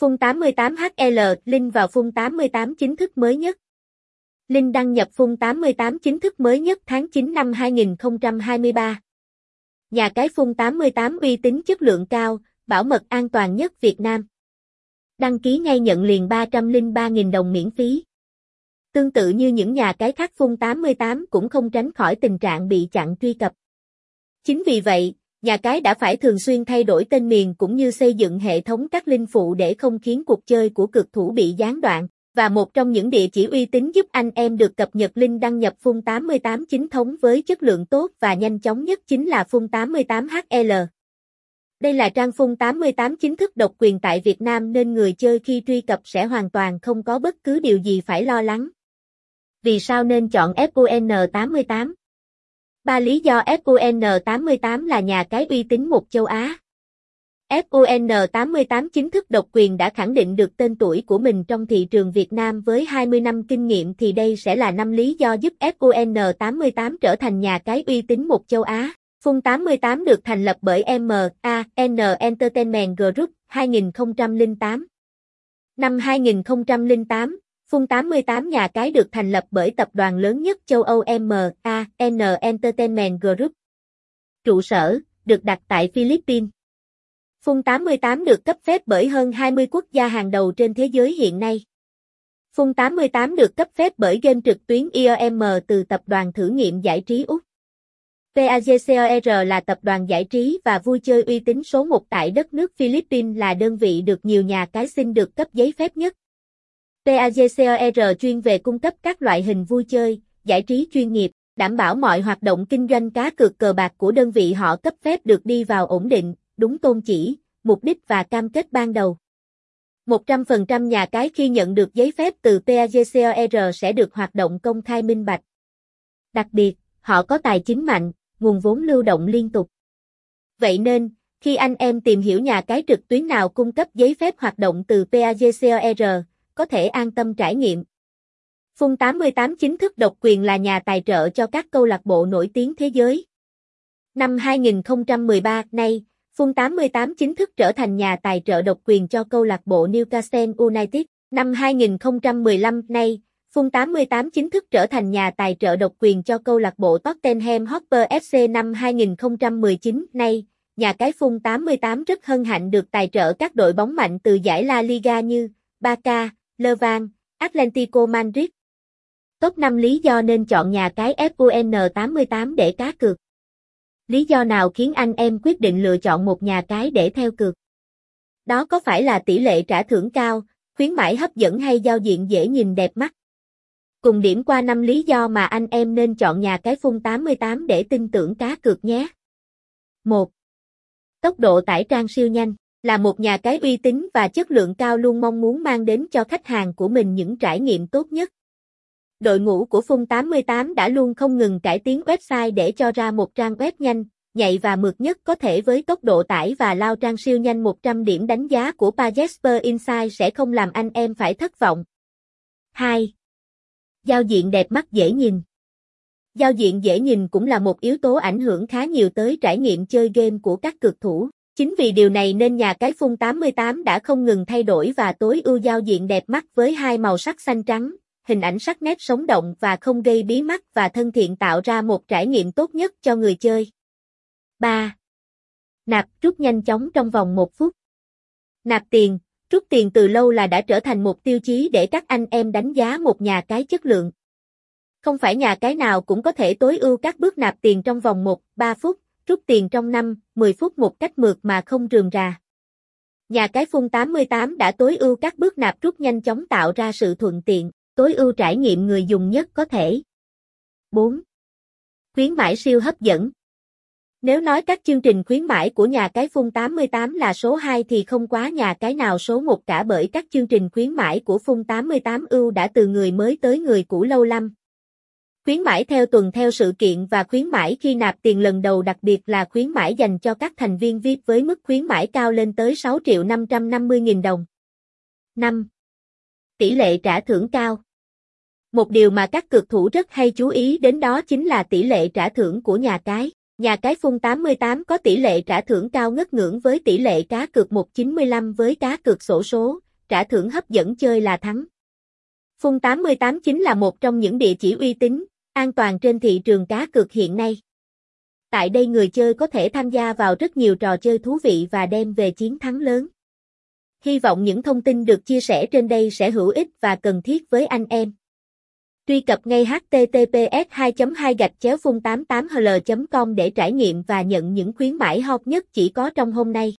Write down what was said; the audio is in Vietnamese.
Fun88 HL, link vào Fun88 chính thức mới nhất. Link đăng nhập Fun88 chính thức mới nhất tháng 9 năm 2023. Nhà cái Fun88 uy tín chất lượng cao, bảo mật an toàn nhất Việt Nam. Đăng ký ngay nhận liền 303.000 đồng miễn phí. Tương tự như những nhà cái khác, Fun88 cũng không tránh khỏi tình trạng bị chặn truy cập. Chính vì vậy, nhà cái đã phải thường xuyên thay đổi tên miền cũng như xây dựng hệ thống các link phụ để không khiến cuộc chơi của cược thủ bị gián đoạn. Và một trong những địa chỉ uy tín giúp anh em được cập nhật link đăng nhập Fun88 chính thống với chất lượng tốt và nhanh chóng nhất chính là Fun88 HL. Đây là trang Fun88 chính thức độc quyền tại Việt Nam nên người chơi khi truy cập sẽ hoàn toàn không có bất cứ điều gì phải lo lắng. Vì sao nên chọn Fun88? 3 lý do Fun88 là nhà cái uy tín một châu Á. Fun88 chính thức độc quyền đã khẳng định được tên tuổi của mình trong thị trường Việt Nam với 20 năm kinh nghiệm thì đây sẽ là 5 lý do giúp Fun88 trở thành nhà cái uy tín một châu Á. Fun88 được thành lập bởi M.A.N Entertainment Group 2008. Năm 2008, Fun88 nhà cái được thành lập bởi tập đoàn lớn nhất châu Âu M.A.N Entertainment Group. Trụ sở được đặt tại Philippines. Fun88 được cấp phép bởi hơn 20 quốc gia hàng đầu trên thế giới hiện nay. Fun88 được cấp phép bởi game trực tuyến IOM từ tập đoàn thử nghiệm giải trí Úc. PAGCOR là tập đoàn giải trí và vui chơi uy tín số 1 tại đất nước Philippines, là đơn vị được nhiều nhà cái xin được cấp giấy phép nhất. PAGCOR chuyên về cung cấp các loại hình vui chơi, giải trí chuyên nghiệp, đảm bảo mọi hoạt động kinh doanh cá cược cờ bạc của đơn vị họ cấp phép được đi vào ổn định, đúng tôn chỉ, mục đích và cam kết ban đầu. 100% nhà cái khi nhận được giấy phép từ PAGCOR sẽ được hoạt động công khai minh bạch. Đặc biệt, họ có tài chính mạnh, nguồn vốn lưu động liên tục. Vậy nên, khi anh em tìm hiểu nhà cái trực tuyến nào cung cấp giấy phép hoạt động từ PAGCOR, có thể an tâm trải nghiệm. Fun88 chính thức độc quyền là nhà tài trợ cho các câu lạc bộ nổi tiếng thế giới. Năm 2013 nay, Fun88 chính thức trở thành nhà tài trợ độc quyền cho câu lạc bộ Newcastle United. Năm 2015 nay, Fun88 chính thức trở thành nhà tài trợ độc quyền cho câu lạc bộ Tottenham Hotspur FC. Năm 2019 nay, nhà cái Fun88 rất hân hạnh được tài trợ các đội bóng mạnh từ giải La Liga như Barca, Atlantico Madrid. Top 5 lý do nên chọn nhà cái Fun88 để cá cược. Lý do nào khiến anh em quyết định lựa chọn một nhà cái để theo cược? Đó có phải là tỷ lệ trả thưởng cao, khuyến mãi hấp dẫn hay giao diện dễ nhìn đẹp mắt? Cùng điểm qua 5 lý do mà anh em nên chọn nhà cái Fun88 để tin tưởng cá cược nhé. 1. Tốc độ tải trang siêu nhanh. Là một nhà cái uy tín và chất lượng cao luôn mong muốn mang đến cho khách hàng của mình những trải nghiệm tốt nhất. Đội ngũ của Fun88 đã luôn không ngừng cải tiến website để cho ra một trang web nhanh, nhạy và mượt nhất có thể với tốc độ tải và lao trang siêu nhanh. 100 điểm đánh giá của Pagesper Insight sẽ không làm anh em phải thất vọng. 2. Giao diện đẹp mắt dễ nhìn. Giao diện dễ nhìn cũng là một yếu tố ảnh hưởng khá nhiều tới trải nghiệm chơi game của các cược thủ. Chính vì điều này nên nhà cái Fun88 đã không ngừng thay đổi và tối ưu giao diện đẹp mắt với 2 màu sắc xanh trắng. Hình ảnh sắc nét sống động và không gây bí mắt và thân thiện tạo ra một trải nghiệm tốt nhất cho người chơi. 3. Nạp rút nhanh chóng trong vòng 1 phút. Nạp tiền, rút tiền từ lâu là đã trở thành một tiêu chí để các anh em đánh giá một nhà cái chất lượng. Không phải nhà cái nào cũng có thể tối ưu các bước nạp tiền trong vòng 1-3 phút, rút tiền trong 5-10 phút một cách mượt mà không rườm rà. Nhà cái Fun88 đã tối ưu các bước nạp rút nhanh chóng tạo ra sự thuận tiện, tối ưu trải nghiệm người dùng nhất có thể. 4. Khuyến mãi siêu hấp dẫn. Nếu nói các chương trình khuyến mãi của nhà cái Fun88 là số 2 thì không quá nhà cái nào số 1 cả, bởi các chương trình khuyến mãi của Fun88 ưu đã từ người mới tới người cũ lâu năm. Khuyến mãi theo tuần theo sự kiện và khuyến mãi khi nạp tiền lần đầu, đặc biệt là khuyến mãi dành cho các thành viên VIP với mức khuyến mãi cao lên tới 6.550.000 đồng. 5. Tỷ lệ trả thưởng cao. Một điều mà các cược thủ rất hay chú ý đến đó chính là tỷ lệ trả thưởng của nhà cái. Nhà cái Fun88 có tỷ lệ trả thưởng cao ngất ngưỡng với tỷ lệ cá cược 1.95 với cá cược xổ số, trả thưởng hấp dẫn, chơi là thắng. Fun88 chính là một trong những địa chỉ uy tín, an toàn trên thị trường cá cược hiện nay. Tại đây người chơi có thể tham gia vào rất nhiều trò chơi thú vị và đem về chiến thắng lớn. Hy vọng những thông tin được chia sẻ trên đây sẽ hữu ích và cần thiết với anh em. Truy cập ngay https://fun88hl.com để trải nghiệm và nhận những khuyến mãi hot nhất chỉ có trong hôm nay.